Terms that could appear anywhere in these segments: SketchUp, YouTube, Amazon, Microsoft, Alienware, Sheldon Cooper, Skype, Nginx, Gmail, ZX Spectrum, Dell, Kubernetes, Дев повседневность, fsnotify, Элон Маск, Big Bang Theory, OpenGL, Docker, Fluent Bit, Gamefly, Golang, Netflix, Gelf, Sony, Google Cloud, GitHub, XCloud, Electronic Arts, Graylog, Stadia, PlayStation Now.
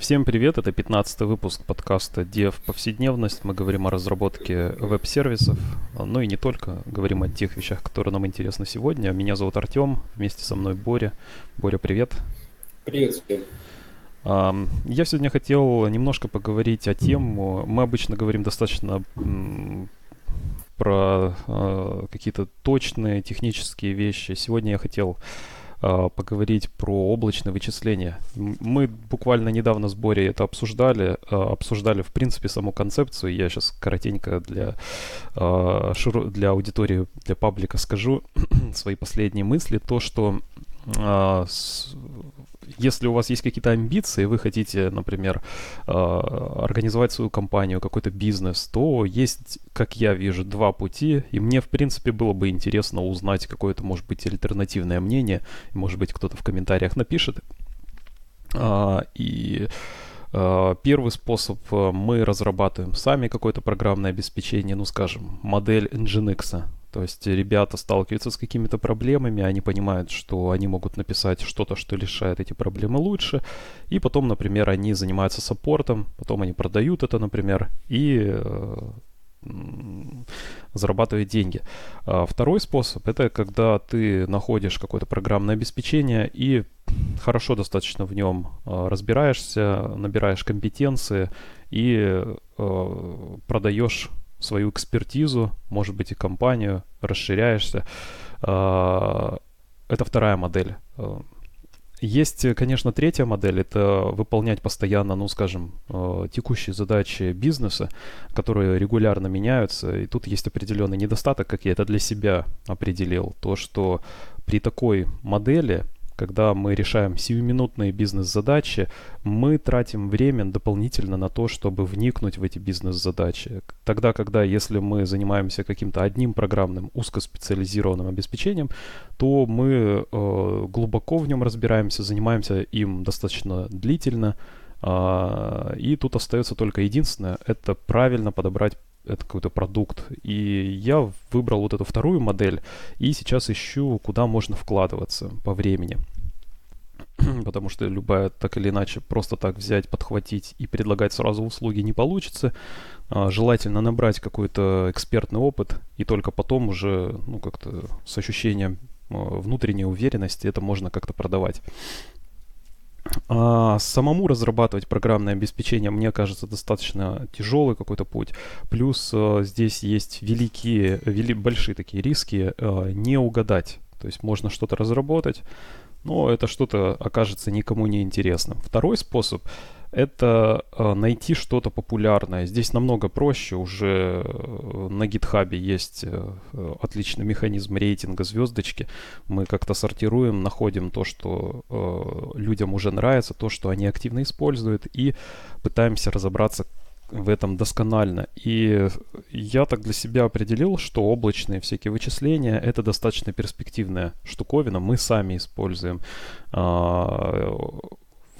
Всем привет, это 15-й выпуск подкаста «Дев повседневность». Мы говорим о разработке веб-сервисов, ну и не только. Говорим о тех вещах, которые нам интересны сегодня. Меня зовут Артем, вместе со мной Боря. Боря, привет. Привет, всем. Я сегодня хотел немножко поговорить о тему. Мы обычно говорим достаточно про какие-то точные технические вещи. Сегодня я хотел поговорить про облачное вычисление. Мы буквально недавно с Борей это обсуждали в принципе саму концепцию. Я сейчас коротенько для аудитории, для паблика скажу свои последние мысли. То, что если у вас есть какие-то амбиции, вы хотите, например, организовать свою компанию, какой-то бизнес, то есть, как я вижу, два пути. И мне, в принципе, было бы интересно узнать какое-то, может быть, альтернативное мнение. Может быть, кто-то в комментариях напишет. Первый способ: мы разрабатываем сами какое-то программное обеспечение, ну, скажем, модель Nginx. То есть ребята сталкиваются с какими-то проблемами, они понимают, что они могут написать что-то, что решает эти проблемы лучше, и потом, например, они занимаются саппортом, потом они продают это, например, и зарабатывают деньги. Второй способ — это когда ты находишь какое-то программное обеспечение и хорошо достаточно в нем разбираешься, набираешь компетенции и продаешь свою экспертизу, может быть, и компанию, расширяешься. Это вторая модель. Есть, конечно, третья модель, это выполнять постоянно, ну, скажем, текущие задачи бизнеса, которые регулярно меняются, и тут есть определенный недостаток, как я это для себя определил, то, что при такой модели, когда мы решаем сиюминутные бизнес-задачи, мы тратим время дополнительно на то, чтобы вникнуть в эти бизнес-задачи. Тогда, когда если мы занимаемся каким-то одним программным узкоспециализированным обеспечением, то мы глубоко в нем разбираемся, занимаемся им достаточно длительно. И тут остается только единственное – это правильно подобрать это какой-то продукт. И я выбрал вот эту вторую модель, и сейчас ищу, куда можно вкладываться по времени. Потому что любая, так или иначе, просто так взять, подхватить и предлагать сразу услуги не получится. Желательно набрать какой-то экспертный опыт, и только потом уже, ну, как-то с ощущением внутренней уверенности это можно как-то продавать. Самому разрабатывать программное обеспечение, мне кажется, достаточно тяжелый какой-то путь. Плюс здесь есть большие такие риски не угадать. То есть можно что-то разработать, но это что-то окажется никому не интересным. Второй способ — это найти что-то популярное. Здесь намного проще. Уже на GitHub есть отличный механизм рейтинга звездочки. Мы как-то сортируем, находим то, что людям уже нравится, то, что они активно используют, и пытаемся разобраться в этом досконально. И я так для себя определил, что облачные всякие вычисления — это достаточно перспективная штуковина. Мы сами используем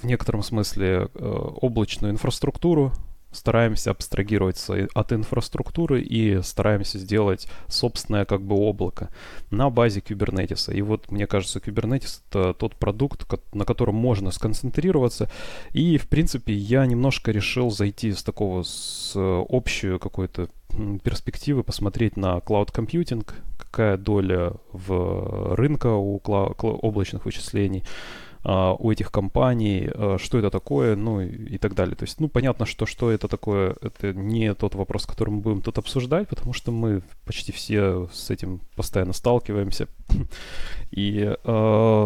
в некотором смысле облачную инфраструктуру, стараемся абстрагироваться от инфраструктуры и стараемся сделать собственное как бы облако на базе Kubernetes. И вот, мне кажется, Kubernetes — это тот продукт, на котором можно сконцентрироваться. И, в принципе, я немножко решил зайти с такого, с общей какой-то перспективы, посмотреть на cloud computing, какая доля в рынка у облачных вычислений, у этих компаний, что это такое, ну и так далее. То есть, ну, понятно, что это такое, это не тот вопрос, который мы будем тут обсуждать, потому что мы почти все с этим постоянно сталкиваемся. И то,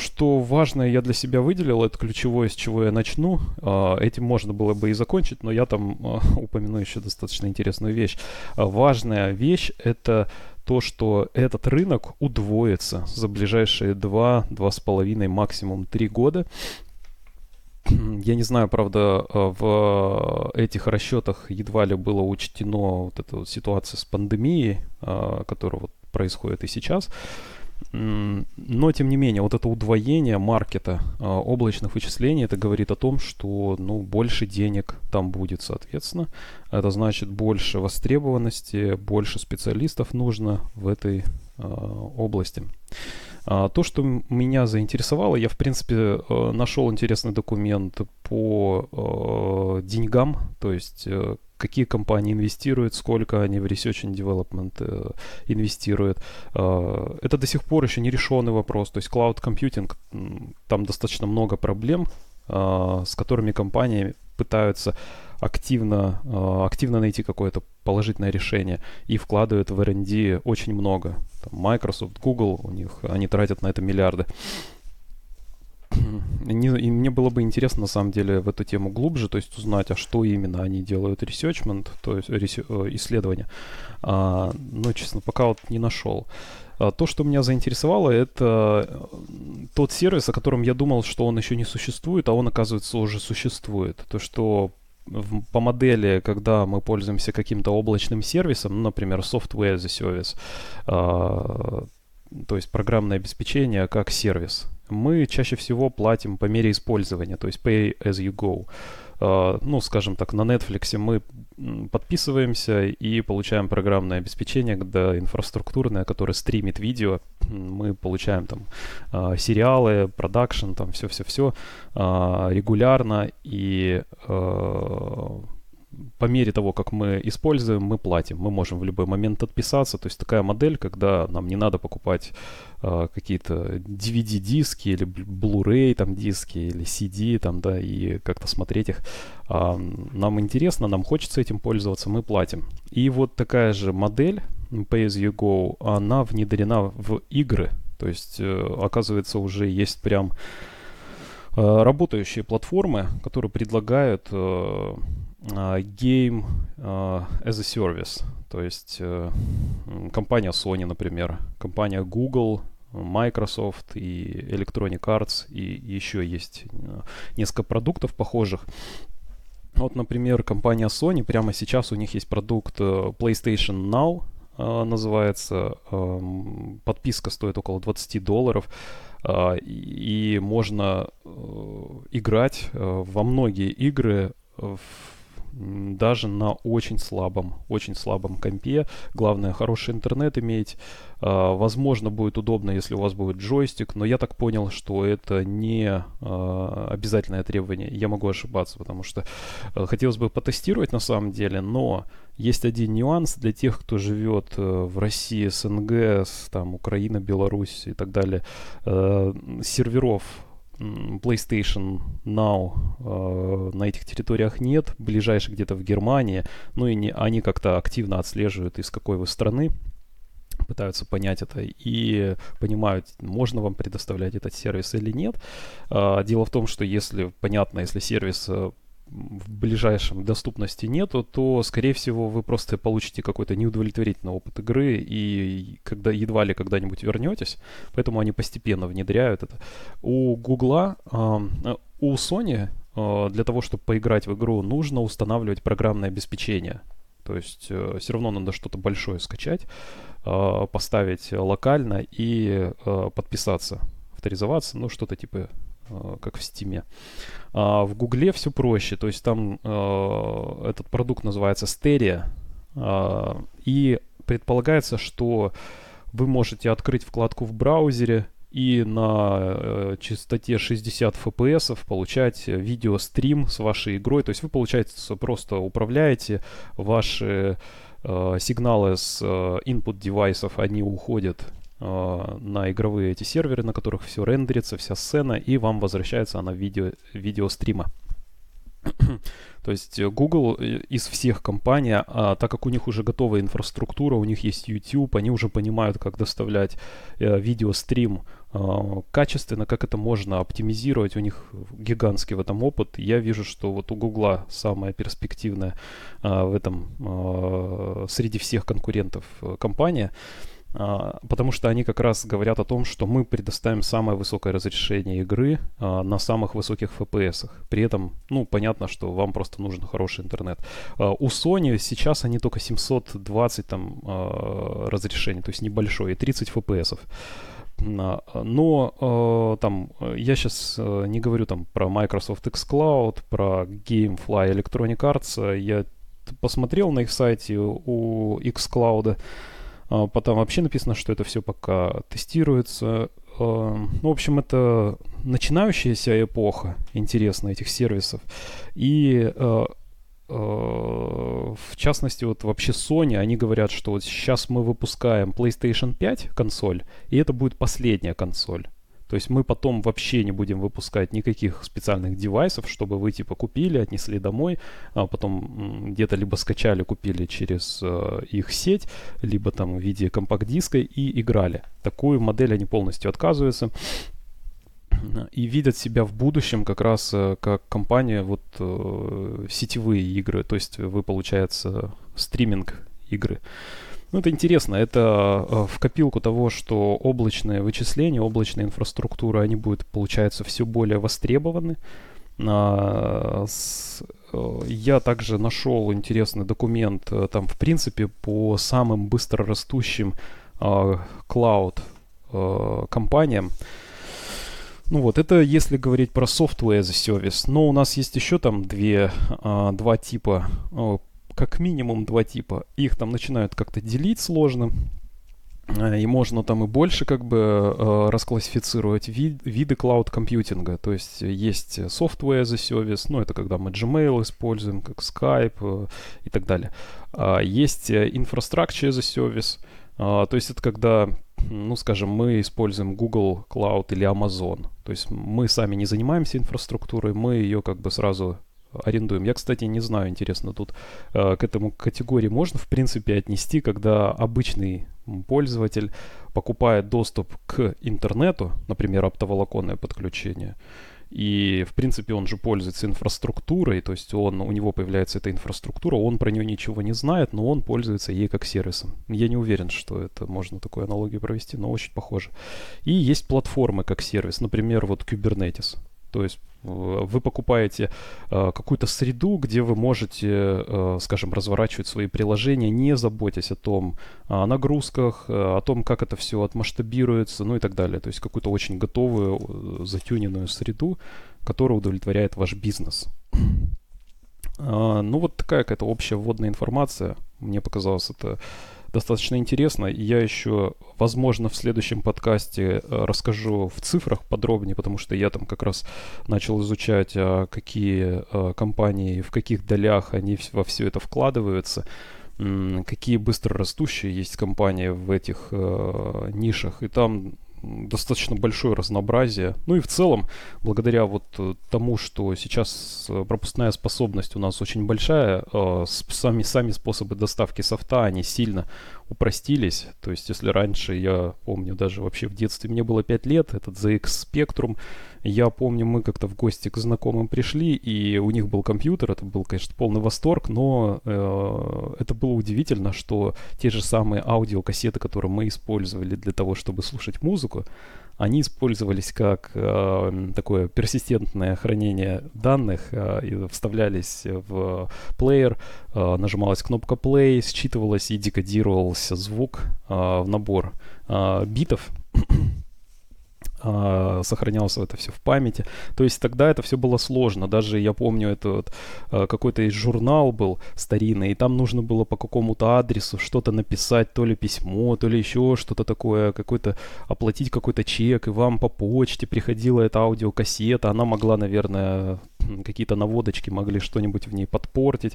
что важное я для себя выделил, это ключевое, с чего я начну. Этим можно было бы и закончить, но я там упомяну еще достаточно интересную вещь. Важная вещь — это то, что этот рынок удвоится за ближайшие 2-2,5, максимум 3 года. Я не знаю, правда, в этих расчетах едва ли было учтено вот эта вот ситуация с пандемией, которая вот происходит и сейчас. Но, тем не менее, вот это удвоение маркета облачных вычислений, это говорит о том, что, ну, больше денег там будет, соответственно. Это значит больше востребованности, больше специалистов нужно в этой области. То, что меня заинтересовало, я, в принципе, нашел интересный документ по деньгам, то есть какие компании инвестируют, сколько они в Research and Development инвестируют. Это до сих пор еще не решенный вопрос, то есть Cloud Computing, там достаточно много проблем, с которыми компании пытаются активно найти какое-то положительное решение и вкладывают в R&D очень много. Там Microsoft, Google, они тратят на это миллиарды. И мне было бы интересно, на самом деле, в эту тему глубже, то есть узнать, а что именно они делают, researchment, то есть исследования. Но, честно, пока вот не нашел. То, что меня заинтересовало, это тот сервис, о котором я думал, что он еще не существует, а он, оказывается, уже существует. То, что по модели, когда мы пользуемся каким-то облачным сервисом, ну, например, software as a service, то есть программное обеспечение как сервис, мы чаще всего платим по мере использования, то есть pay as you go. Ну, скажем так, на Netflix мы подписываемся и получаем программное обеспечение, да, инфраструктурное, которое стримит видео. Мы получаем там сериалы, продакшн, там все-все-все регулярно. И по мере того, как мы используем, мы платим. Мы можем в любой момент отписаться. То есть такая модель, когда нам не надо покупать какие-то DVD-диски или Blu-ray там, диски или CD там, да, и как-то смотреть их. Нам интересно, нам хочется этим пользоваться, мы платим. И вот такая же модель Pay as you go, она внедрена в игры. То есть, оказывается, уже есть прям работающие платформы, которые предлагают Game as a Service. То есть компания Sony, например, компания Google, Microsoft и Electronic Arts, и еще есть несколько продуктов похожих. Вот, например, компания Sony, прямо сейчас у них есть продукт PlayStation Now, называется. Подписка стоит около $20. И можно играть во многие игры даже на очень слабом компе. Главное, хороший интернет иметь. Возможно, будет удобно, если у вас будет джойстик, но я так понял, что это не обязательное требование. Я могу ошибаться, потому что хотелось бы потестировать на самом деле, но есть один нюанс для тех, кто живет в России, СНГ, там, Украина, Беларусь и так далее. Серверов PlayStation Now на этих территориях нет, ближайшие где-то в Германии, ну и они как-то активно отслеживают, из какой вы страны, пытаются понять это и понимают, можно вам предоставлять этот сервис или нет. Дело в том, что если сервис в ближайшем доступности нету, то, скорее всего, вы просто получите какой-то неудовлетворительный опыт игры и едва ли когда-нибудь вернетесь. Поэтому они постепенно внедряют это. У Sony для того, чтобы поиграть в игру, нужно устанавливать программное обеспечение. То есть все равно надо что-то большое скачать, поставить локально и подписаться, авторизоваться, ну что-то типа как в Стиме. В Гугле все проще, то есть там этот продукт называется Stadia, и предполагается, что вы можете открыть вкладку в браузере и на частоте 60 FPS получать видеострим с вашей игрой, то есть вы, получается, просто управляете ваши сигналы с input девайсов, они уходят на игровые эти серверы, на которых все рендерится, вся сцена, и вам возвращается она в видеострима. То есть Google из всех компаний, так как у них уже готовая инфраструктура, у них есть YouTube, они уже понимают, как доставлять видеострим качественно, как это можно оптимизировать. У них гигантский в этом опыт. Я вижу, что вот у Google самая перспективная в этом среди всех конкурентов компания. Потому что они как раз говорят о том, что мы предоставим самое высокое разрешение игры на самых высоких FPS. При этом, ну, понятно, что вам просто нужен хороший интернет. У Sony сейчас они только 720 там разрешений, то есть небольшое, и 30 FPS. Но там я сейчас не говорю там про Microsoft XCloud, про Gamefly, Electronic Arts. Я посмотрел на их сайте у XCloud. Потом вообще написано, что это все пока тестируется, В общем, это начинающаяся эпоха, интересно, этих сервисов. И в частности, вот вообще Sony, они говорят, что вот сейчас мы выпускаем PlayStation 5 консоль, и это будет последняя консоль. То есть мы потом вообще не будем выпускать никаких специальных девайсов, чтобы вы типа купили, отнесли домой, а потом где-то либо скачали, купили через их сеть, либо там в виде компакт-диска и играли. Такую модель они полностью отказываются и видят себя в будущем как раз как компания вот сетевые игры, то есть вы, получается, стриминг игры. Ну, это интересно, это в копилку того, что облачные вычисления, облачная инфраструктура, они будут, получается, все более востребованы. Я также нашел интересный документ, там, в принципе, по самым быстрорастущим клауд-компаниям. Ну вот, это если говорить про software as a service. Но у нас есть еще там два типа, как минимум два типа. Их там начинают как-то делить сложно. И можно там и больше как бы расклассифицировать виды клауд-компьютинга. То есть есть software as a service, ну это когда мы Gmail используем, как Skype и так далее. Есть infrastructure as a service, то есть это когда... Ну, скажем, мы используем Google Cloud или Amazon. То есть мы сами не занимаемся инфраструктурой, мы ее как бы сразу арендуем. Я, кстати, не знаю, интересно, тут к этому категории можно, в принципе, отнести, когда обычный пользователь покупает доступ к интернету, например, оптоволоконное подключение, и, в принципе, он же пользуется инфраструктурой, то есть у него появляется эта инфраструктура, он про нее ничего не знает, но он пользуется ей как сервисом. Я не уверен, что это можно такую аналогию провести, но очень похоже. И есть платформы как сервис, например, вот Kubernetes. То есть вы покупаете какую-то среду, где вы можете, скажем, разворачивать свои приложения, не заботясь о том, о нагрузках, о том, как это все отмасштабируется, ну и так далее. То есть какую-то очень готовую, затюненную среду, которая удовлетворяет ваш бизнес. Ну вот такая какая-то общая вводная информация. Мне показалось это достаточно интересно. И я еще, возможно, в следующем подкасте расскажу в цифрах подробнее, потому что я там как раз начал изучать, какие компании, в каких долях они во все это вкладываются, какие быстрорастущие есть компании в этих нишах. И там достаточно большое разнообразие. Ну и в целом, благодаря вот тому, что сейчас пропускная способность у нас очень большая, сами способы доставки софта, они сильно упростились. То есть, если раньше, я помню, даже вообще в детстве мне было 5 лет, этот ZX Spectrum, я помню, мы как-то в гости к знакомым пришли, и у них был компьютер, это был, конечно, полный восторг, но это было удивительно, что те же самые аудиокассеты, которые мы использовали для того, чтобы слушать музыку, они использовались как такое персистентное хранение данных, и вставлялись в плеер, нажималась кнопка play, считывалась и декодировался звук в набор битов, сохранялось это все в памяти. То есть тогда это все было сложно. Даже я помню, это вот, какой-то журнал был старинный, и там нужно было по какому-то адресу что-то написать, то ли письмо, то ли еще что-то такое, какой-то оплатить какой-то чек, и вам по почте приходила эта аудиокассета. Она могла, наверное, какие-то наводочки могли что-нибудь в ней подпортить.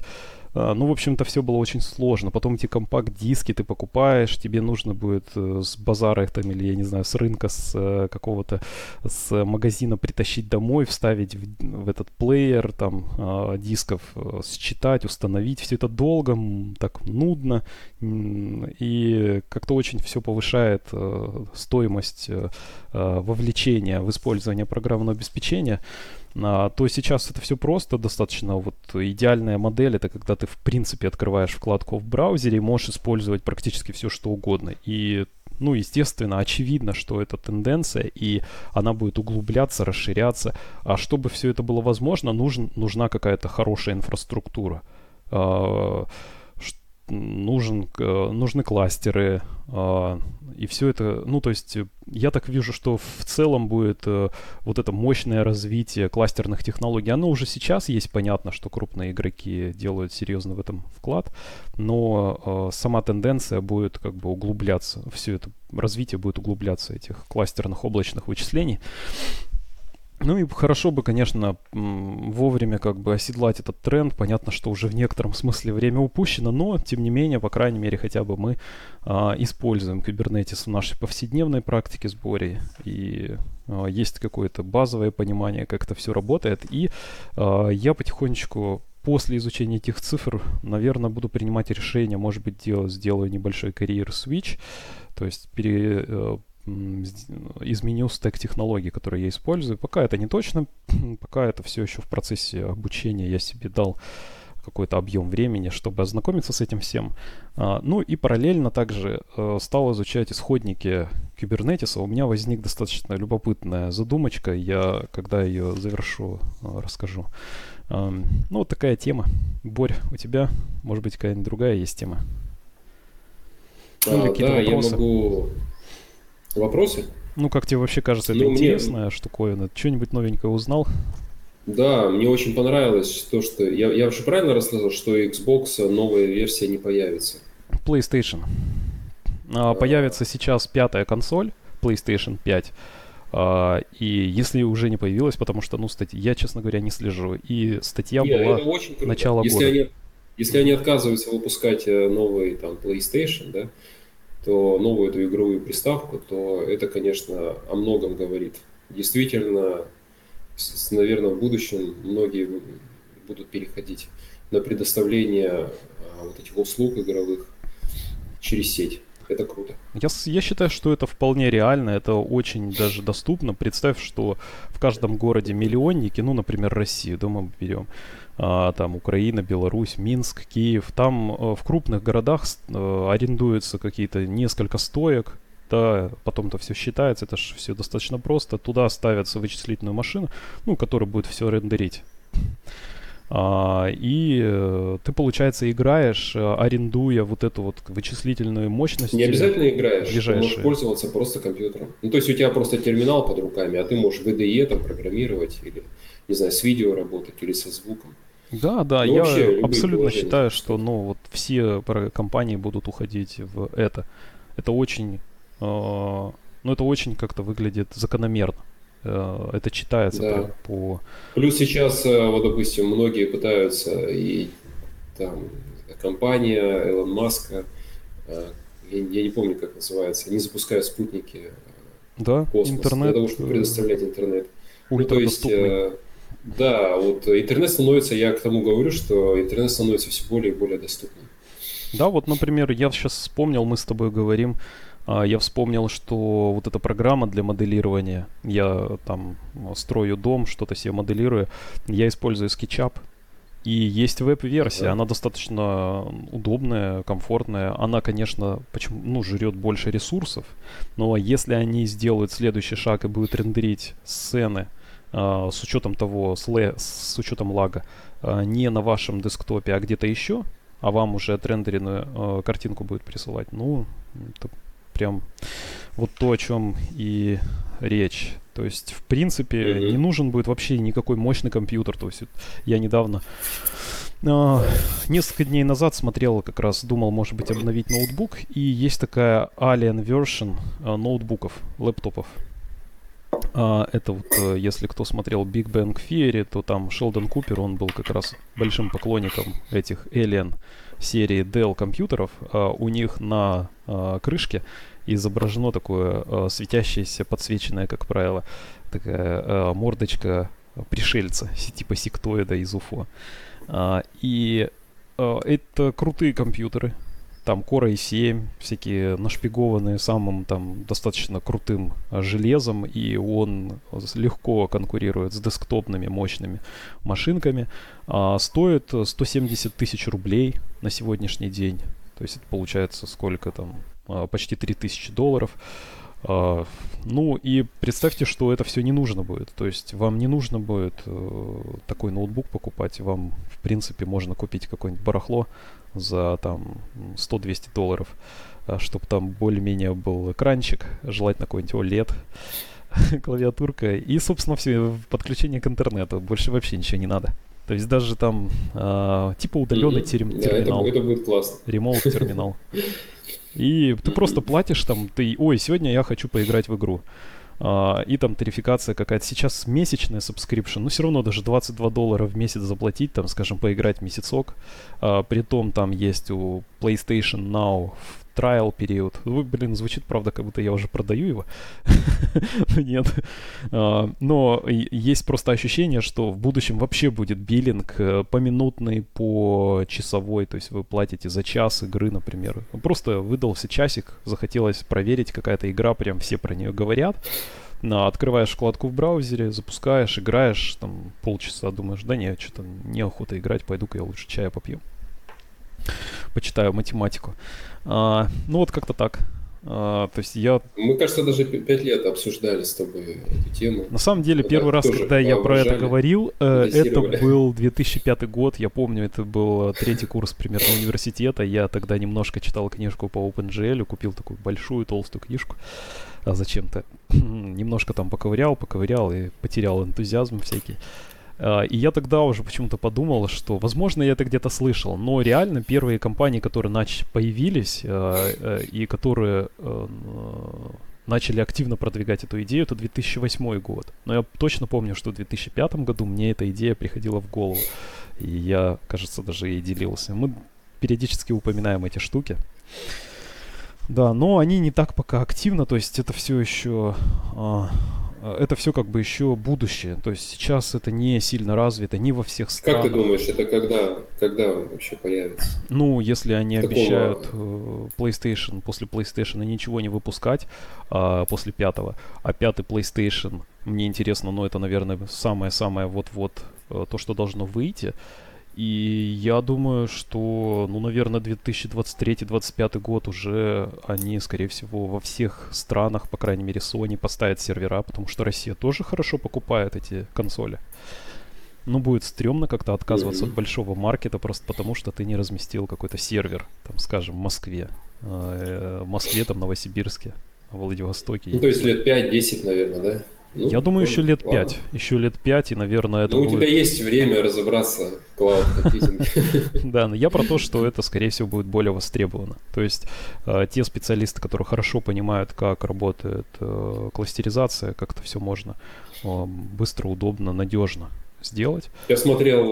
Ну, в общем-то, все было очень сложно. Потом эти компакт-диски ты покупаешь, тебе нужно будет с базара их там, или, я не знаю, с рынка, с какого-то, с магазина притащить домой, вставить в этот плеер там дисков, считать, установить. Все это долго, так нудно. И как-то очень все повышает стоимость вовлечения в использование программного обеспечения. То сейчас это все просто, достаточно вот идеальная модель, это когда ты в принципе открываешь вкладку в браузере и можешь использовать практически все что угодно. И, ну, естественно, очевидно, что это тенденция, и она будет углубляться, расширяться. А чтобы все это было возможно, нужна какая-то хорошая инфраструктура. нужны кластеры, и все это, ну, то есть я так вижу, что в целом будет вот это мощное развитие кластерных технологий. Оно уже сейчас есть, понятно, что крупные игроки делают серьезно в этом вклад, но сама тенденция будет как бы углубляться, все это развитие будет углубляться этих кластерных облачных вычислений. Ну и хорошо бы, конечно, вовремя как бы оседлать этот тренд. Понятно, что уже в некотором смысле время упущено, но, тем не менее, по крайней мере, хотя бы мы используем Kubernetes в нашей повседневной практике с Борей. И есть какое-то базовое понимание, как это все работает. И я потихонечку после изучения этих цифр, наверное, буду принимать решение, может быть, сделаю небольшой карьер-свитч, то есть изменю стэк технологий, которые я использую. Пока это не точно, пока это все еще в процессе обучения, я себе дал какой-то объем времени, чтобы ознакомиться с этим всем. Ну и параллельно также стал изучать исходники Kubernetes. У меня возник достаточно любопытная задумочка. Я, когда ее завершу, расскажу. Ну вот такая тема. Борь, у тебя, может быть, какая-нибудь другая есть тема? Или какие-то вопросы? Я могу... Вопросы? Ну, как тебе вообще кажется, это интересная штуковина? Ты что-нибудь новенькое узнал? Да, мне очень понравилось то, что... Я вообще правильно рассказал, что Xbox новая версия не появится? PlayStation. Появится сейчас 5-я консоль, PlayStation 5. И если уже не появилась, потому что, ну, я, честно говоря, не слежу. И статья была начало года. Если они отказываются выпускать новый там PlayStation, да, то новую эту игровую приставку, то это, конечно, о многом говорит. Действительно, наверное, в будущем многие будут переходить на предоставление вот этих услуг игровых через сеть. Это круто. Я считаю, что это вполне реально, это очень даже доступно. Представь, что в каждом городе миллионники, ну, например, Россию, думаю, берем, там Украина, Беларусь, Минск, Киев, там в крупных городах арендуются какие-то несколько стоек, да, потом-то все считается, это же все достаточно просто. Туда ставятся вычислительную машину, ну, которая будет все рендерить. И ты, получается, играешь, арендуя вот эту вот вычислительную мощность. Не обязательно играешь, ближайшие. Ты можешь пользоваться просто компьютером. Ну, то есть у тебя просто терминал под руками, а ты можешь VDE там программировать или, не знаю, с видео работать или со звуком. Да, ну, я абсолютно считаю, что вот все компании будут уходить в это. Это очень, это очень как-то выглядит закономерно. Это читается да. по... Плюс сейчас, вот, допустим, многие пытаются, и там компания Элон Маска, я не помню, как называется, они запускают спутники в космос интернет, для того, чтобы предоставлять интернет. Ультрадоступный. Да, вот интернет становится, я к тому говорю, что интернет становится все более и более доступным. Да, вот, например, я сейчас вспомнил, мы с тобой говорим, я вспомнил, что вот эта программа для моделирования, я там строю дом, что-то себе моделирую, я использую SketchUp, и есть веб-версия, она достаточно удобная, комфортная, она, конечно, жрет больше ресурсов, но если они сделают следующий шаг и будут рендерить сцены, с учетом с учетом лага, не на вашем десктопе, а где-то еще, а вам уже отрендеренную картинку будет присылать, это прям вот то, о чем и речь. То есть, в принципе, не нужен будет вообще никакой мощный компьютер. То есть, я недавно, несколько дней назад смотрел, как раз думал, может быть, обновить ноутбук. И есть такая Alienware ноутбуков, лэптопов. Это вот, если кто смотрел Big Bang Theory, то там Sheldon Cooper, он был как раз большим поклонником этих Alien серии Dell компьютеров. У них на крышке изображено такое светящееся, подсвеченное, как правило, такая мордочка пришельца, типа сектоида из УФО. Это крутые компьютеры. Там Core i7, всякие нашпигованные самым там достаточно крутым железом, и он легко конкурирует с десктопными мощными машинками. Стоит 170 тысяч рублей на сегодняшний день. То есть это получается сколько там? Почти $3000. Ну и представьте, что это все не нужно будет. То есть вам не нужно будет такой ноутбук покупать. Вам, в принципе, можно купить какое-нибудь барахло за там $100-200, чтобы там более-менее был экранчик, желательно какой-нибудь OLED, клавиатурка и, собственно, все подключение к интернету. Больше вообще ничего не надо. То есть даже там типа удаленный терминал. Это будет классно. Ремоут терминал. И ты просто платишь там, ты, ой, сегодня я хочу поиграть в игру. И там тарификация какая-то. Сейчас месячная subscription, но все равно даже $22 в месяц заплатить, там, скажем, поиграть месяцок. Притом там есть у PlayStation Now trial период. Ой, блин, звучит, правда, как будто я уже продаю его. Нет. Но есть просто ощущение, что в будущем вообще будет биллинг поминутный, почасовой. То есть вы платите за час игры, например. Просто выдался часик, захотелось проверить, какая-то игра, прям все про нее говорят. Открываешь вкладку в браузере, запускаешь, играешь, там полчаса думаешь, да нет, что-то неохота играть, пойду-ка я лучше чая попью. Почитаю математику. Ну вот как-то так. То есть я... Мы, кажется, даже 5 лет обсуждали с тобой эту тему. На самом деле, первый раз, когда я про это говорил, это был 2005 год. Я помню, это был третий курс примерно университета. Я тогда немножко читал книжку по OpenGL, купил такую большую толстую книжку. А зачем-то немножко там поковырял и потерял энтузиазм всякий. И я тогда уже почему-то подумал, что, возможно, я это где-то слышал, но реально первые компании, которые появились и которые начали активно продвигать эту идею, это 2008 год. Но я точно помню, что в 2005 году мне эта идея приходила в голову, и я, кажется, даже ей делился. Мы периодически упоминаем эти штуки. Да, но они не так пока активно, то есть это все еще... Это все как бы еще будущее. То есть сейчас это не сильно развито, не во всех странах. Как ты думаешь, это когда вообще появится? Ну, если они обещают PlayStation, после PlayStation ничего не выпускать, после 5-го. А 5-й PlayStation, мне интересно, но это, наверное, самое-самое вот-вот то, что должно выйти. И я думаю, что, ну, наверное, 2023-2025 год уже они, скорее всего, во всех странах, по крайней мере, Sony поставят сервера, потому что Россия тоже хорошо покупает эти консоли. Но будет стрёмно как-то отказываться от большого маркета просто потому, что ты не разместил какой-то сервер, там, скажем, в Москве. В Москве, там, Новосибирске, Владивостоке. Ну, то есть лет 5-10, наверное, да? Ну, я думаю, еще лет 5. Ладно. Еще лет 5, и, наверное, это будет... у тебя есть время разобраться в клауд-компьютинге. Да, но я про то, что это, скорее всего, будет более востребовано. То есть те специалисты, которые хорошо понимают, как работает кластеризация, как это все можно быстро, удобно, надежно сделать. Я смотрел,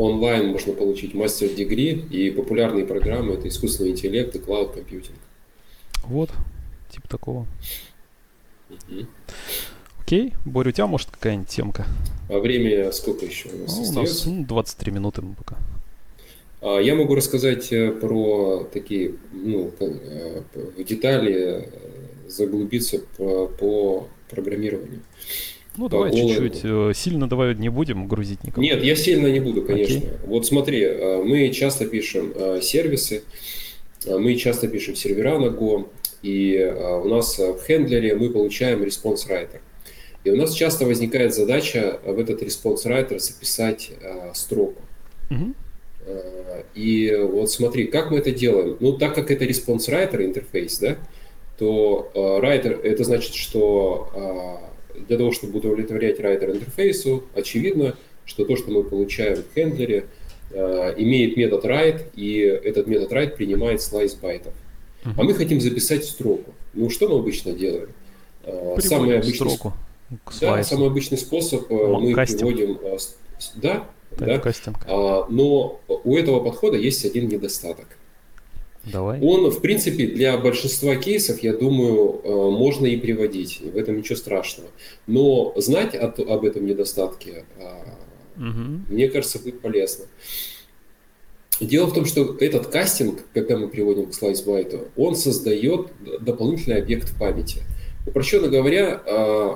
онлайн можно получить мастер-дегри, и популярные программы — это искусственный интеллект и клауд-компьютинг. Вот, типа такого. Окей. Борь, у тебя, может, какая-нибудь темка? А время сколько еще у нас остается? У нас 23 минуты пока. Я могу рассказать про такие, ну, в детали заглубиться по программированию. Ну, давай чуть-чуть. Сильно давай не будем грузить никого. Нет, я сильно не буду, конечно. Окей. Вот смотри, мы часто пишем сервисы, мы часто пишем сервера на Go, и у нас в хендлере мы получаем response writer. И у нас часто возникает задача в этот response writer записать строку. Mm-hmm. И вот смотри, как мы это делаем. Ну, так как это response writer интерфейс, да, то writer, это значит, что для того, чтобы удовлетворять writer интерфейсу, очевидно, что то, что мы получаем в хендлере, имеет метод write, и этот метод write принимает слайс байтов. Mm-hmm. А мы хотим записать строку. Ну, что мы обычно делаем? Самый обычный... Да, самый обычный способ, мы приводим... Да, да. Но у этого подхода есть один недостаток. Давай. Он, в принципе, для большинства кейсов, я думаю, можно и приводить. В этом ничего страшного. Но знать об этом недостатке, мне кажется, будет полезно. Дело в том, что этот кастинг, когда мы приводим к слайс-байту, он создает дополнительный объект в памяти. Упрощенно говоря,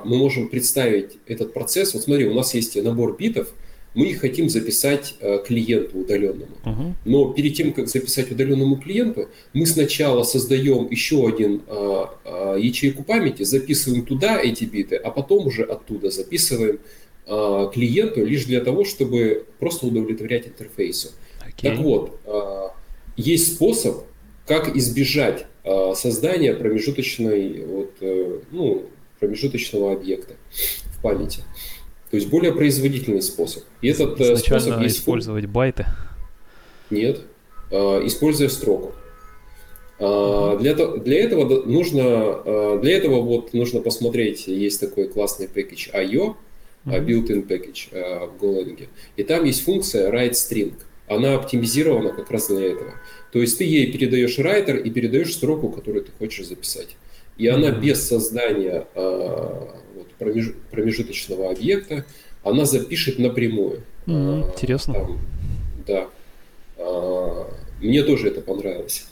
мы можем представить этот процесс. Вот смотри, у нас есть набор битов, мы их хотим записать клиенту удаленному. Но перед тем, как записать удаленному клиенту, мы сначала создаем еще один ячейку памяти, записываем туда эти биты, а потом уже оттуда записываем клиенту лишь для того, чтобы просто удовлетворять интерфейсу. Так вот, есть способ, как избежать создания промежуточного объекта в памяти. То есть более производительный способ. И этот способ есть... использовать байты? Нет, используя строку. Для этого нужно посмотреть, есть такой классный package IO, built-in package в Golang. И там есть функция writeString. Она оптимизирована как раз для этого. То есть ты ей передаешь райтер и передаешь строку, которую ты хочешь записать. И она без создания промежуточного объекта, она запишет напрямую. Интересно. Мне тоже это понравилось.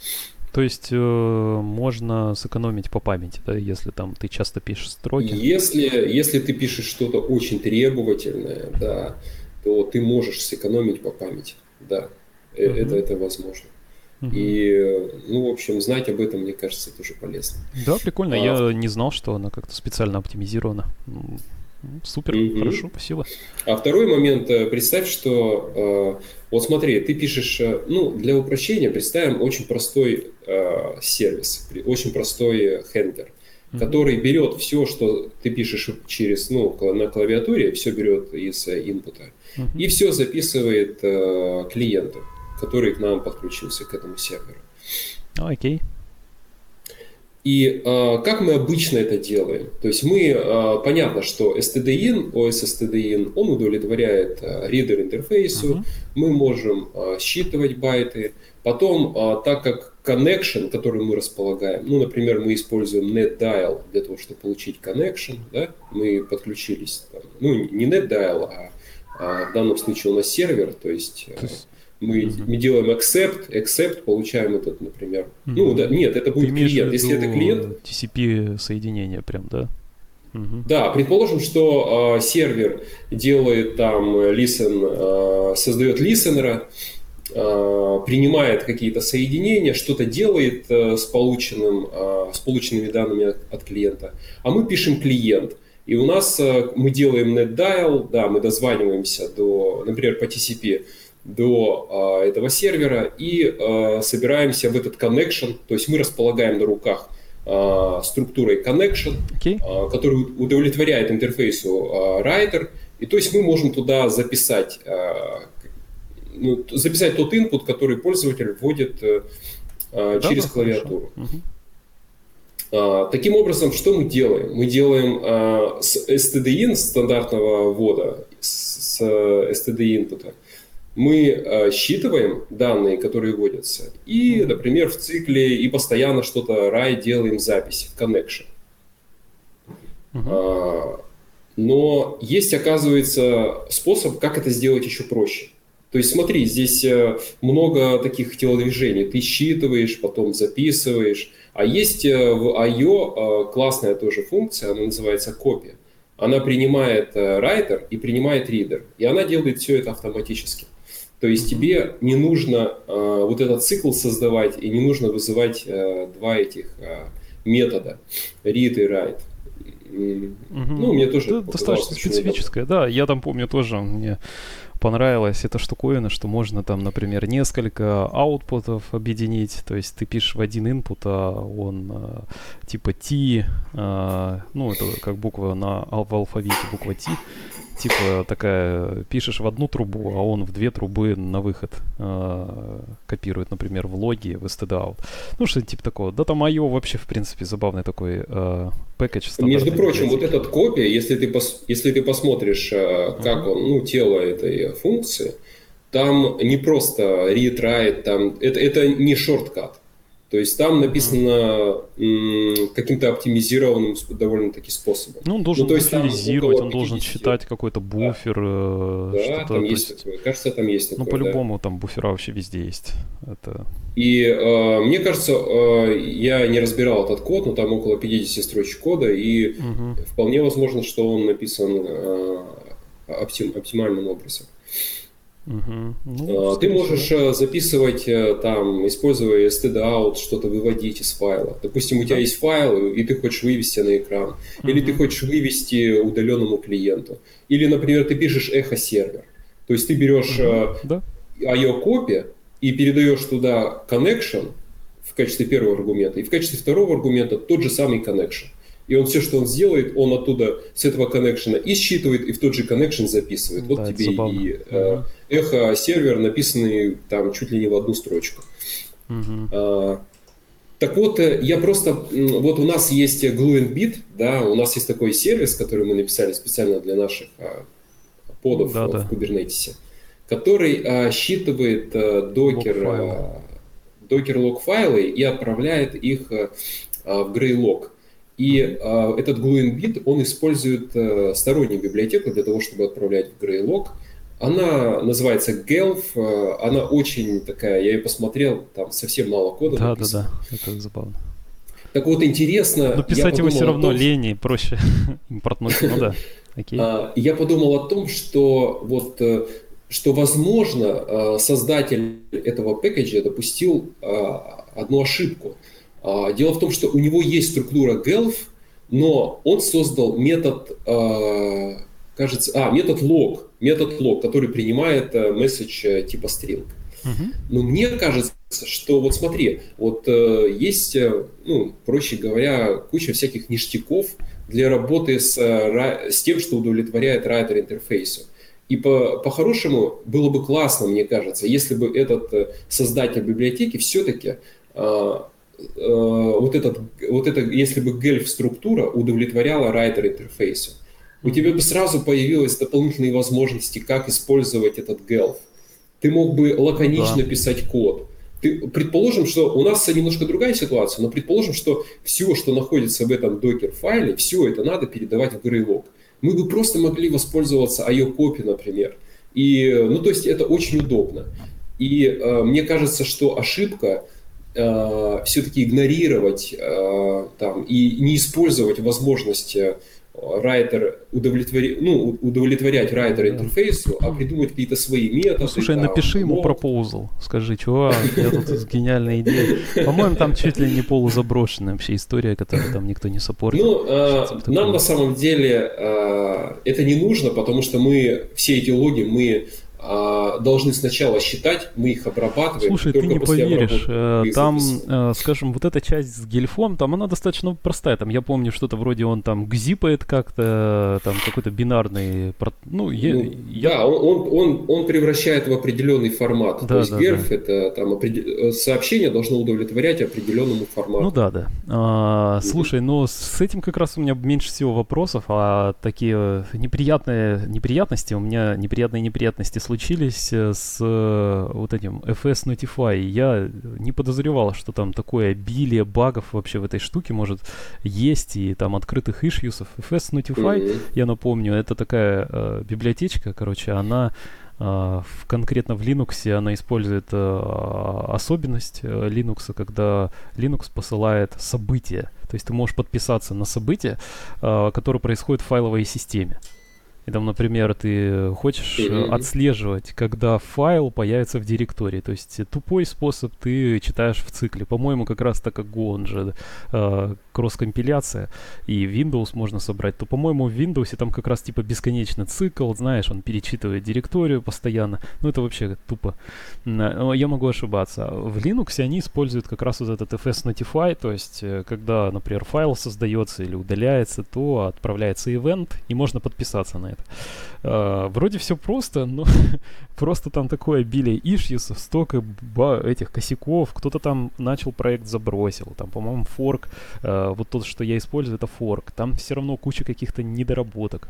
То есть можно сэкономить по памяти, да, если там ты часто пишешь строки? Если ты пишешь что-то очень требовательное, да, то ты можешь сэкономить по памяти. Да, это возможно. И, знать об этом, мне кажется, тоже полезно. Да, прикольно. Я не знал, что она как-то специально оптимизирована. Супер, хорошо, спасибо. А второй момент. Представь, что... Вот смотри, ты пишешь... для упрощения представим очень простой сервис, очень простой хендлер, который берет все, что ты пишешь через, на клавиатуре, все берет из инпута, и все записывает клиенту, который к нам подключился, к этому серверу. Окей. И как мы обычно это делаем? То есть понятно, что stdin, OS-stdin, он удовлетворяет reader интерфейсу, мы можем считывать байты. Потом, так как connection, который мы располагаем, например, мы используем netdial для того, чтобы получить connection, да? Мы подключились, не netdial, а в данном случае у нас сервер, то есть мы делаем accept, получаем этот, например. Это будет клиент. Если это клиент... TCP-соединение прям, да? Да, предположим, что сервер делает там создает листенера, принимает какие-то соединения, что-то делает с полученными данными от клиента. А мы пишем клиент. И у нас мы делаем netdial, да, мы дозваниваемся до, например, по TCP, до этого сервера и собираемся в этот connection, то есть мы располагаем на руках структурой connection, который удовлетворяет интерфейсу writer, и то есть мы можем туда записать тот input, который пользователь вводит через клавиатуру. Таким образом, что мы делаем? Мы делаем с stdin стандартного ввода, с std input, мы считываем данные, которые вводятся, и, например, в цикле и постоянно что-то делаем запись в connection. Но есть, оказывается, способ, как это сделать еще проще. То есть смотри, здесь много таких телодвижений. Ты считываешь, потом записываешь. А есть в I.O. классная тоже функция, она называется copy. Она принимает writer и принимает reader. И она делает все это автоматически. То есть тебе не нужно вот этот цикл создавать, и не нужно вызывать два этих метода read и write. Мне тоже это достаточно специфическое, да. Я там помню тоже, мне понравилась эта штуковина, что можно там, например, несколько аутпутов объединить, то есть ты пишешь в один input, а он типа T, это как буква в алфавите, буква T, типа такая, пишешь в одну трубу, а он в две трубы на выход копирует, например, в логи, в stdout. Что-нибудь типа такого. Да там I.O. вообще, в принципе, забавный такой пэкэдж. Между прочим, вот этот копия, если ты посмотришь, как он, тело этой функции, там не просто read-write, там, это не шорткат. То есть там написано каким-то оптимизированным довольно-таки способом. Он должен оптимизировать, он должен считать какой-то буфер. Да, там есть такое. Кажется, там есть такое. По-любому там буфера вообще везде есть. И мне кажется, я не разбирал этот код, но там около 50 строчек кода, и вполне возможно, что он написан оптимальным образом. Uh-huh. Ну, ты можешь записывать, там, используя std.out, что-то выводить из файла. Допустим, у тебя есть файл, и ты хочешь вывести на экран. Uh-huh. Или ты хочешь вывести удаленному клиенту. Или, например, ты пишешь эхо-сервер. То есть ты берешь IO-копи и передаешь туда connection в качестве первого аргумента, и в качестве второго аргумента тот же самый connection. И он все, что он сделает, он оттуда, с этого коннекшена и считывает, и в тот же коннекшен записывает. Вот да, тебе и эхо-сервер, написанный там чуть ли не в одну строчку. Uh-huh. Так вот, я просто... Вот у нас есть Fluent Bit, да, у нас есть такой сервис, который мы написали специально для наших подов в Kubernetes, который считывает докер-лог-файлы и отправляет их в Graylog. И этот Fluent Bit, он использует стороннюю библиотеку для того, чтобы отправлять в Graylog. Она называется Gelf, она очень такая, я ее посмотрел, там совсем мало кода. Да-да-да, это забавно. Так вот, интересно... Но писать его все равно лень, и проще импортнуть, ну да. Окей. Я подумал о том, что вот... что, возможно, создатель этого пэкэджа допустил одну ошибку. Дело в том, что у него есть структура Gelf, но он создал метод, кажется, метод log, который принимает message типа string. Uh-huh. Но мне кажется, что вот смотри, вот есть, ну, проще говоря, куча всяких ништяков для работы с тем, что удовлетворяет writer интерфейсу. И по-хорошему было бы классно, мне кажется, если бы этот создатель библиотеки все-таки если бы Gelf-структура удовлетворяла writer-интерфейсу. У тебя бы сразу появились дополнительные возможности, как использовать этот Gelf. Ты мог бы лаконично писать код. Предположим, что у нас немножко другая ситуация, но предположим, что все, что находится в этом докер-файле, все это надо передавать в Graylog. Мы бы просто могли воспользоваться IO-копи, например. И, ну, то есть это очень удобно. И мне кажется, что ошибка все-таки игнорировать там, и не использовать возможность удовлетворять writer интерфейсу, а придумать какие-то свои методы. Слушай, там, напиши ему пропозал. Скажи, чувак, я тут гениальная идея. По-моему, там чуть ли не полузаброшенная вообще история, которую там никто не саппортит. Ну, нам на самом деле это не нужно, потому что мы все эти логи, мы должны сначала считать, мы их обрабатываем. Слушай, ты не поверишь, там, скажем, вот эта часть с гельфом, там она достаточно простая. Там я помню, что-то вроде он там гзипает как-то, там какой-то бинарный... Да, он превращает в определенный формат. Да, то есть гельф это там сообщение должно удовлетворять определенному формату. Ну да. Слушай, но с этим как раз у меня меньше всего вопросов, а такие неприятности случились с вот этим fsnotify. Я не подозревал, что там такое обилие багов вообще в этой штуке может есть, и там открытых ишьюсов. fsnotify, я напомню, это такая библиотечка, короче, она конкретно в Linux она использует особенность Linux, когда Linux посылает события. То есть ты можешь подписаться на события, которые происходят в файловой системе. И там, например, ты хочешь отслеживать, когда файл появится в директории. То есть тупой способ, ты читаешь в цикле. По-моему, как раз так как Go, он же кросс-компиляция, и Windows можно собрать. То, по-моему, в Windows там как раз типа бесконечный цикл, знаешь, он перечитывает директорию постоянно. Ну, это вообще тупо. Но я могу ошибаться. В Linux они используют как раз вот этот fsnotify, то есть когда, например, файл создается или удаляется, то отправляется ивент, и можно подписаться на это. Вроде все просто, но просто там такое обилие ишьюсов, столько этих косяков. Кто-то там начал проект, забросил. Там, по-моему, форк, вот тот, что я использую, это форк. Там все равно куча каких-то недоработок.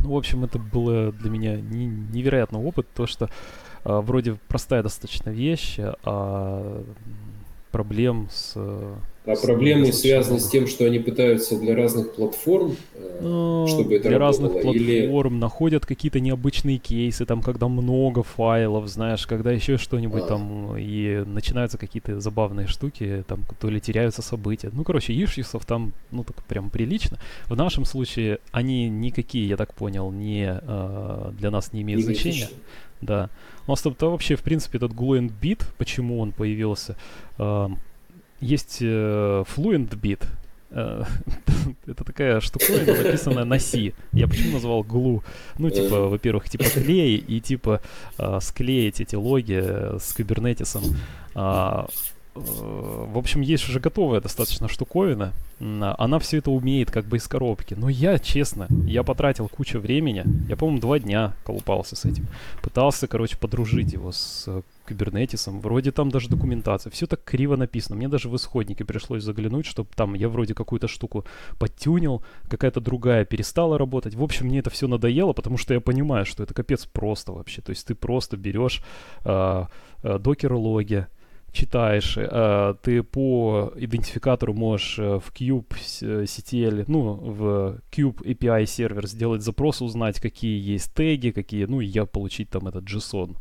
Ну, в общем, это было для меня невероятный опыт, то, что вроде простая достаточно вещь, а проблем с... А проблемы связаны с тем, что они пытаются для разных платформ, чтобы это работало? Для разных платформ или... находят какие-то необычные кейсы, там, когда много файлов, знаешь, когда еще что-нибудь там, и начинаются какие-то забавные штуки, там, то ли теряются события. Ну, короче, ишьюсов там, ну, так прям прилично. В нашем случае они никакие, я так понял, не для нас не имеют значения. Да. У нас там-то вообще, в принципе, этот Fluent Bit, почему он появился... Есть Fluent Bit. Это такая штуковина, написанная на C. Я почему назвал glue? Ну, типа, во-первых, типа клей и типа склеить эти логи с кубернетисом. В общем, есть уже готовая достаточно штуковина. Она все это умеет как бы из коробки. Но я, честно, я потратил кучу времени. Я, по-моему, 2 дня колупался с этим. Пытался, короче, подружить его с кубернетисом. Вроде там даже документация. Все так криво написано. Мне даже в исходнике пришлось заглянуть, чтобы там я вроде какую-то штуку подтюнил, какая-то другая перестала работать. В общем, мне это все надоело, потому что я понимаю, что это капец просто вообще. То есть ты просто берешь докер-логи, читаешь, ты по идентификатору можешь в Cube CTL, ну, в Cube API сервер сделать запрос, узнать, какие есть теги, какие, ну, и я получить там этот JSON.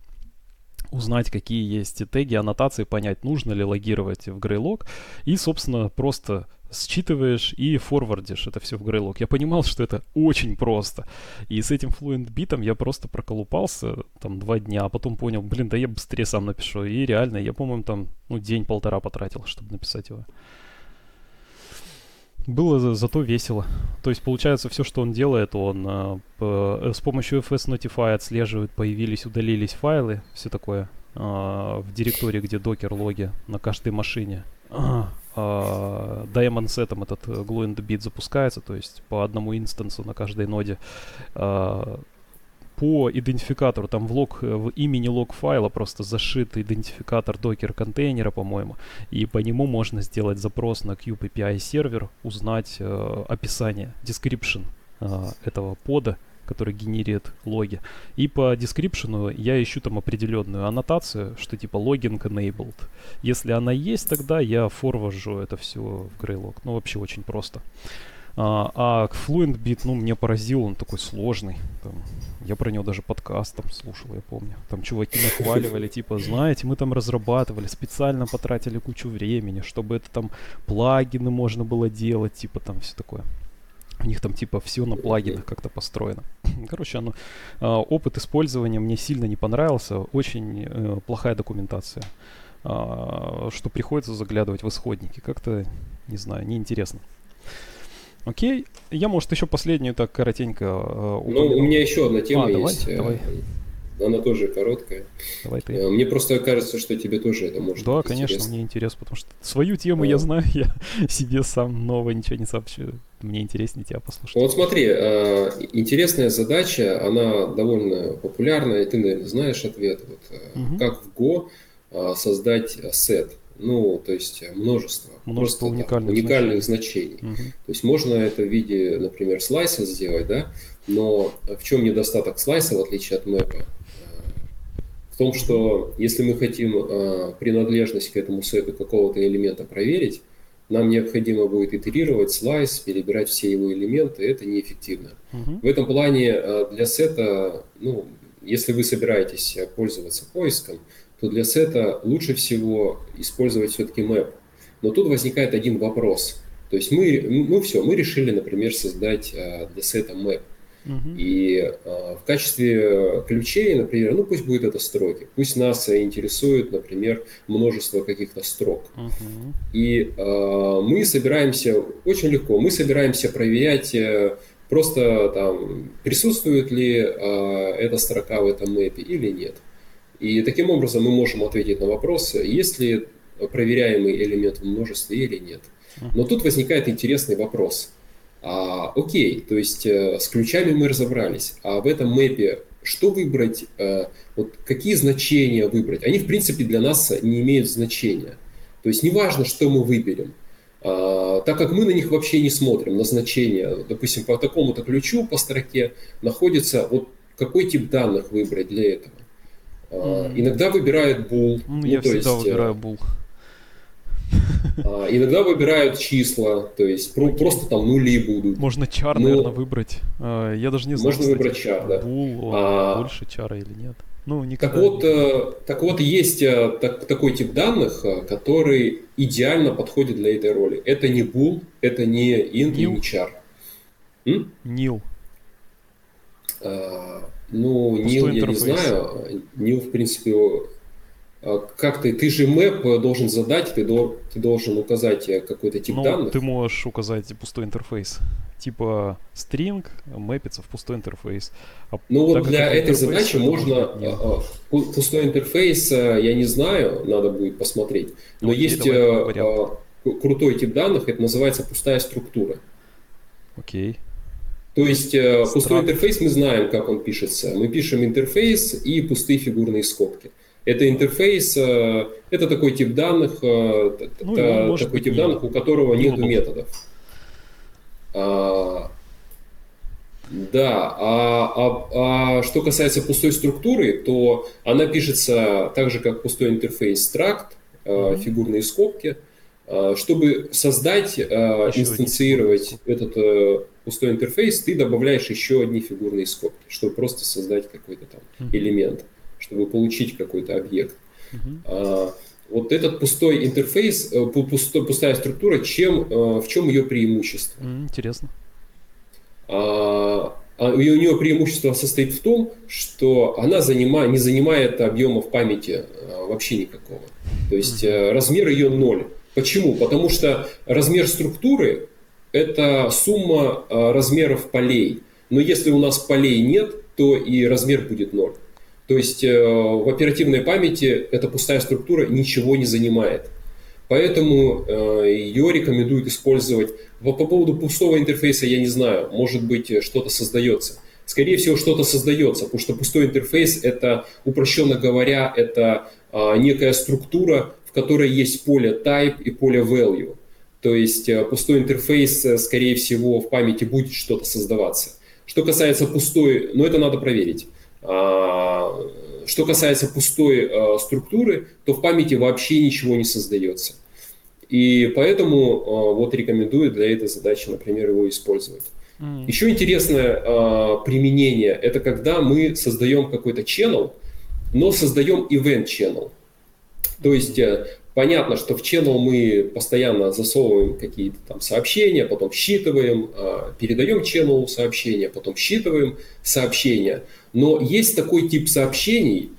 Узнать, какие есть теги, аннотации, понять, нужно ли логировать в Graylog. И, собственно, просто считываешь и форвардишь это все в Graylog. Я понимал, что это очень просто. И с этим Fluent Bit'ом я просто проколупался там 2 дня, а потом понял, блин, да я быстрее сам напишу. И реально, я, по-моему, там ну, 1-1,5 дня потратил, чтобы написать его. Было зато весело. То есть, получается, все, что он делает, он с помощью fsnotify отслеживает, появились, удалились файлы, все такое, в директории, где докер-логи на каждой машине. Diamond-сетом этот Fluent Bit запускается, то есть по одному инстансу на каждой ноде. По идентификатору, там в имени лог файла просто зашит идентификатор докер контейнера, по-моему, и по нему можно сделать запрос на Cube API сервер, узнать описание, description этого пода, который генерирует логи. И по description я ищу там определенную аннотацию, что типа logging enabled. Если она есть, тогда я форважу это все в Graylog. Ну, вообще очень просто. А Fluent Bit, ну, меня поразил, он такой сложный. Там, я про него даже подкаст там слушал, я помню. Там чуваки нахваливали, типа, знаете, мы там разрабатывали, специально потратили кучу времени, чтобы это там плагины можно было делать, типа там все такое. У них там типа все на плагинах как-то построено. Короче, опыт использования мне сильно не понравился. Очень плохая документация. Что приходится заглядывать в исходники. Как-то, не знаю, неинтересно. Окей, я, может, еще последнюю так коротенько упомяну. Ну, у меня еще одна тема есть. Давай. Она тоже короткая. Давай ты. Мне просто кажется, что тебе тоже это может быть интересно. Да, конечно, мне интересно, потому что свою тему я знаю, я себе сам нового ничего не сообщу. Мне интереснее тебя послушать. Вот смотри, интересная задача, она довольно популярная, и ты, наверное, знаешь ответ. Вот, как в Go создать сет. Ну, то есть множество уникальных значений. То есть можно это в виде, например, слайса сделать, да? Но в чем недостаток слайса, в отличие от мэпа? В том, что если мы хотим принадлежность к этому сету какого-то элемента проверить, нам необходимо будет итерировать слайс, перебирать все его элементы, это неэффективно. В этом плане для сета, ну, если вы собираетесь пользоваться поиском, то для сета лучше всего использовать все-таки мэп. Но тут возникает один вопрос. То есть мы решили, например, создать для сета мэп. И в качестве ключей, например, ну пусть будет это строки. Пусть нас интересует, например, множество каких-то строк. И мы собираемся, очень легко, мы собираемся проверять... Просто там, присутствует ли эта строка в этом мэпе или нет. И таким образом мы можем ответить на вопрос, есть ли проверяемый элемент в множестве или нет. Но тут возникает интересный вопрос. Окей, то есть с ключами мы разобрались, а в этом мэпе что выбрать, вот какие значения выбрать? Они, в принципе, для нас не имеют значения. То есть неважно, что мы выберем. Так как мы на них вообще не смотрим, на значения, допустим, по такому-то ключу, по строке, находится, вот какой тип данных выбрать для этого. Иногда выбирают bool. Я всегда выбираю bool. Иногда выбирают числа, то есть просто там нули будут. Можно чар, наверное, выбрать. Я даже не знаю, можно выбрать чар, да. Bool, больше чара или нет. Ну, так вот, есть такой тип данных, который идеально подходит для этой роли. Это не bool, это не int и не char. Nil. Ну, nil я не знаю. Nil, в принципе... Как ты же мэп должен задать, ты должен указать какой-то тип данных. Ты можешь указать пустой интерфейс. Типа string мэпится в пустой интерфейс. Ну вот для этой задачи можно... Пустой интерфейс, я не знаю, надо будет посмотреть. Но есть крутой тип данных, это называется пустая структура. Окей. То есть пустой интерфейс, мы знаем, как он пишется. Мы пишем интерфейс и пустые фигурные скобки. Это интерфейс, это такой тип данных, такой тип данных, у которого нет методов. Что касается пустой структуры, то она пишется так же, как пустой интерфейс struct, фигурные скобки. Чтобы создать, инстанцировать этот пустой интерфейс, ты добавляешь еще одни фигурные скобки, чтобы просто создать какой-то там элемент, чтобы получить какой-то объект. Вот этот пустой интерфейс, пустая структура, в чем ее преимущество? Интересно. У нее преимущество состоит в том, что она не занимает объемов памяти вообще никакого. То есть размер ее 0. Почему? Потому что размер структуры – это сумма размеров полей. Но если у нас полей нет, то и размер будет 0. То есть в оперативной памяти эта пустая структура ничего не занимает. Поэтому ее рекомендуют использовать. По поводу пустого интерфейса я не знаю. Может быть, что-то создается. Скорее всего, что-то создается, потому что пустой интерфейс – это, упрощенно говоря, это некая структура, в которой есть поле type и поле value. То есть пустой интерфейс, скорее всего, в памяти будет что-то создаваться. Что касается пустой, это надо проверить. Что касается пустой структуры, то в памяти вообще ничего не создается. И поэтому рекомендую для этой задачи, например, его использовать. Еще интересное применение – это когда мы создаем какой-то channel, но создаем event channel. То есть понятно, что в channel мы постоянно засовываем какие-то там сообщения, потом считываем, передаем channel сообщения, потом считываем сообщения. Но есть такой тип сообщений,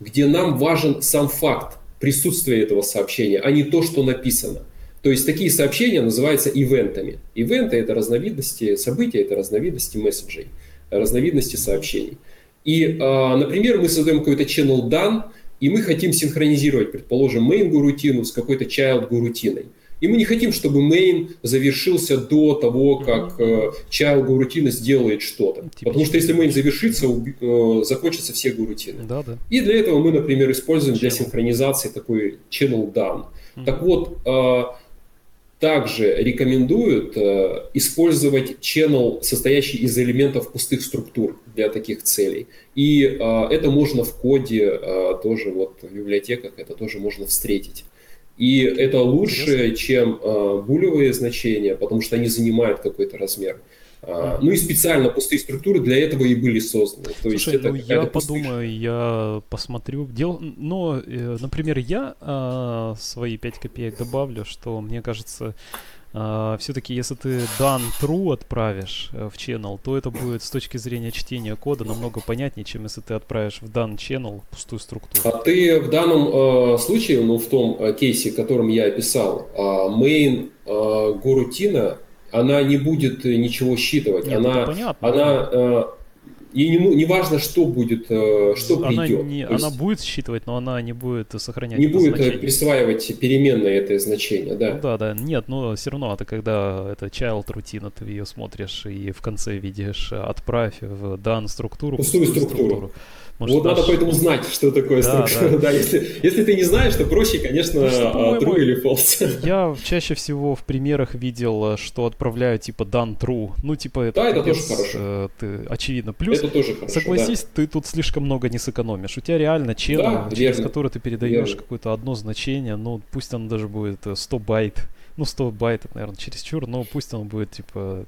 где нам важен сам факт присутствия этого сообщения, а не то, что написано. То есть такие сообщения называются ивентами. Ивенты – это разновидности событий, это разновидности месседжей, разновидности сообщений. И, например, мы создаем какой-то channel done, и мы хотим синхронизировать, предположим, main-гурутину с какой-то child-гурутиной. И мы не хотим, чтобы main завершился до того, как child-гурутина сделает что-то. Потому что если main завершится, закончатся все гурутины. Да. И для этого мы, например, используем для синхронизации такой channel done. Так вот, также рекомендуют использовать channel, состоящий из элементов пустых структур для таких целей. И это можно в коде, тоже в библиотеках это тоже можно встретить. И это лучше, чем булевые значения, потому что они занимают какой-то размер. Ну и специально пустые структуры для этого и были созданы. То есть это я подумаю, я посмотрю. Например, я свои 5 копеек добавлю, что мне кажется, все-таки если ты done true отправишь в channel, то это будет с точки зрения чтения кода намного понятнее, чем если ты отправишь в done channel пустую структуру. А ты в данном случае, в том кейсе, которым я описал, main горутина, она не будет ничего считывать. Нет, ей не важно, что будет, что придет. Она будет считывать, но она не будет сохранять. Не будет присваивать переменное это значение, да. Нет, но все равно, это когда это child рутина, ты ее смотришь и в конце видишь, отправь в данную структуру. Пустую структуру. Может, вот надо поэтому знать, что такое структура. Да. Если ты не знаешь, то проще, конечно, true или false. Я чаще всего в примерах видел, что отправляю типа done true. Ну, типа, это, да, конец, это тоже хорошо. Очевидно. Плюс, это тоже хорошо, согласись, да. Ты тут слишком много не сэкономишь. У тебя реально чел, да, через который ты передаешь какое-то одно значение, ну, пусть оно даже будет 100 байт. Ну, 100 байт, это, наверное, чересчур, но пусть оно будет, типа,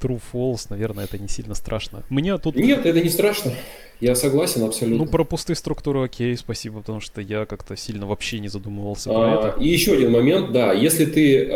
true, false, наверное, это не сильно страшно. Мне тут... Нет, это не страшно. Я согласен абсолютно. Ну, про пустые структуры окей, спасибо, потому что я как-то сильно вообще не задумывался про это. И еще один момент, да, если ты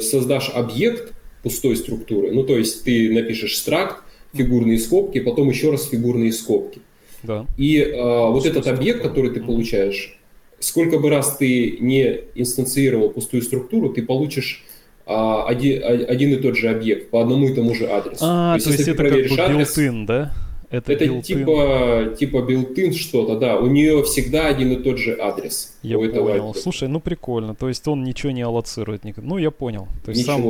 создашь объект пустой структуры, ну, то есть ты напишешь стракт, фигурные скобки, потом еще раз фигурные скобки. Да. И вот этот объект, который ты получаешь, сколько бы раз ты не инстанцировал пустую структуру, ты получишь один и тот же объект по одному и тому же адресу. То есть это как бы built-in, да? Это типа built-in что-то, да. У нее всегда один и тот же адрес. Я понял. Слушай, ну прикольно. То есть он ничего не аллоцирует. Ну, я понял. То есть сам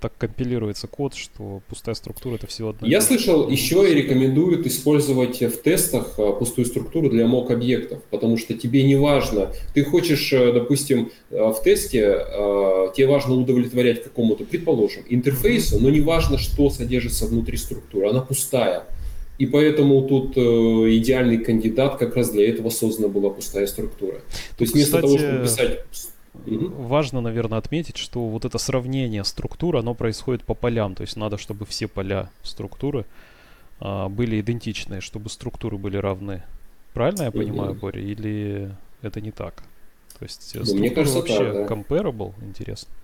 так компилируется код, что пустая структура — это всего одна. Я слышал, еще и рекомендуют использовать в тестах пустую структуру для mock-объектов, потому что тебе не важно. Ты хочешь, допустим, в тесте, тебе важно удовлетворять какому-то, предположим, интерфейсу, но не важно, что содержится внутри структуры. Она пустая. И поэтому тут идеальный кандидат, как раз для этого создана была пустая структура. То есть вместо того, чтобы писать... Важно, наверное, отметить, что вот это сравнение структур, оно происходит по полям. То есть надо, чтобы все поля структуры были идентичны, чтобы структуры были равны. Правильно я понимаю, Боря? Или это не так? То есть структура, мне кажется, вообще так, да. Comparable, интересно.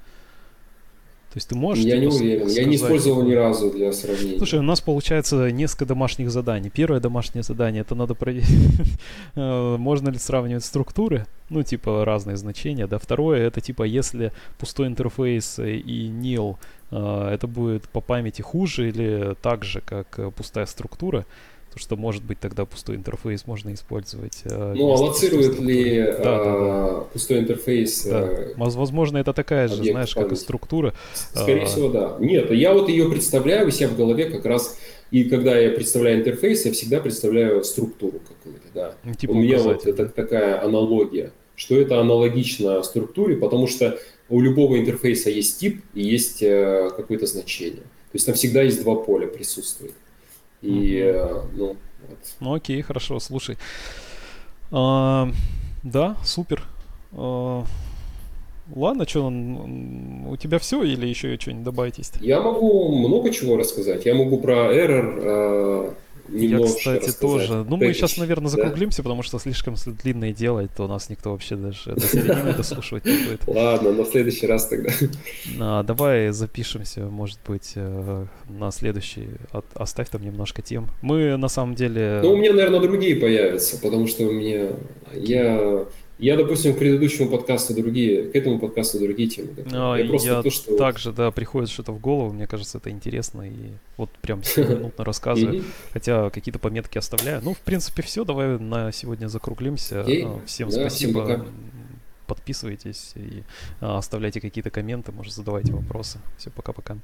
То есть ты можешь... Я не уверен, сказать... я не использовал ни разу для сравнения. Слушай, у нас получается несколько домашних заданий. Первое домашнее задание — это надо проверить, можно ли сравнивать структуры, ну типа разные значения, да. Второе — это типа если пустой интерфейс и nil, это будет по памяти хуже или так же, как пустая структура. Потому что, может быть, тогда пустой интерфейс можно использовать. Ну, аллоцирует ли пустой интерфейс? Да. Возможно, это такая же, знаешь, памяти, как и структура. Скорее всего, да. Нет, я вот ее представляю у себя в голове как раз. И когда я представляю интерфейс, я всегда представляю структуру какую-то. Да. Типа у меня вот это такая аналогия, что это аналогично структуре, потому что у любого интерфейса есть тип и есть какое-то значение. То есть там всегда есть два поля присутствует. Ну окей, хорошо, слушай. Да, супер. Ладно, что, у тебя все или еще что-нибудь добавить есть? Я могу много чего рассказать. Я могу про error немножко рассказать. Я, кстати, тоже. Ну, мы сейчас, наверное, закруглимся, потому что слишком длинное делать, то нас никто вообще даже до середины дослушивать не будет. Ладно, на следующий раз тогда. Давай запишемся, может быть, на следующий. Оставь там немножко тем. Мы, на самом деле... Ну, у меня, наверное, другие появятся, потому что у меня... Я, допустим, к этому подкасту другие темы. Также, да, приходит что-то в голову, мне кажется, это интересно, и вот прям 7 минутно рассказываю, хотя какие-то пометки оставляю. Ну, в принципе, все, давай на сегодня закруглимся. Всем спасибо, подписывайтесь и оставляйте какие-то комменты, может, задавайте вопросы. Все, пока-пока.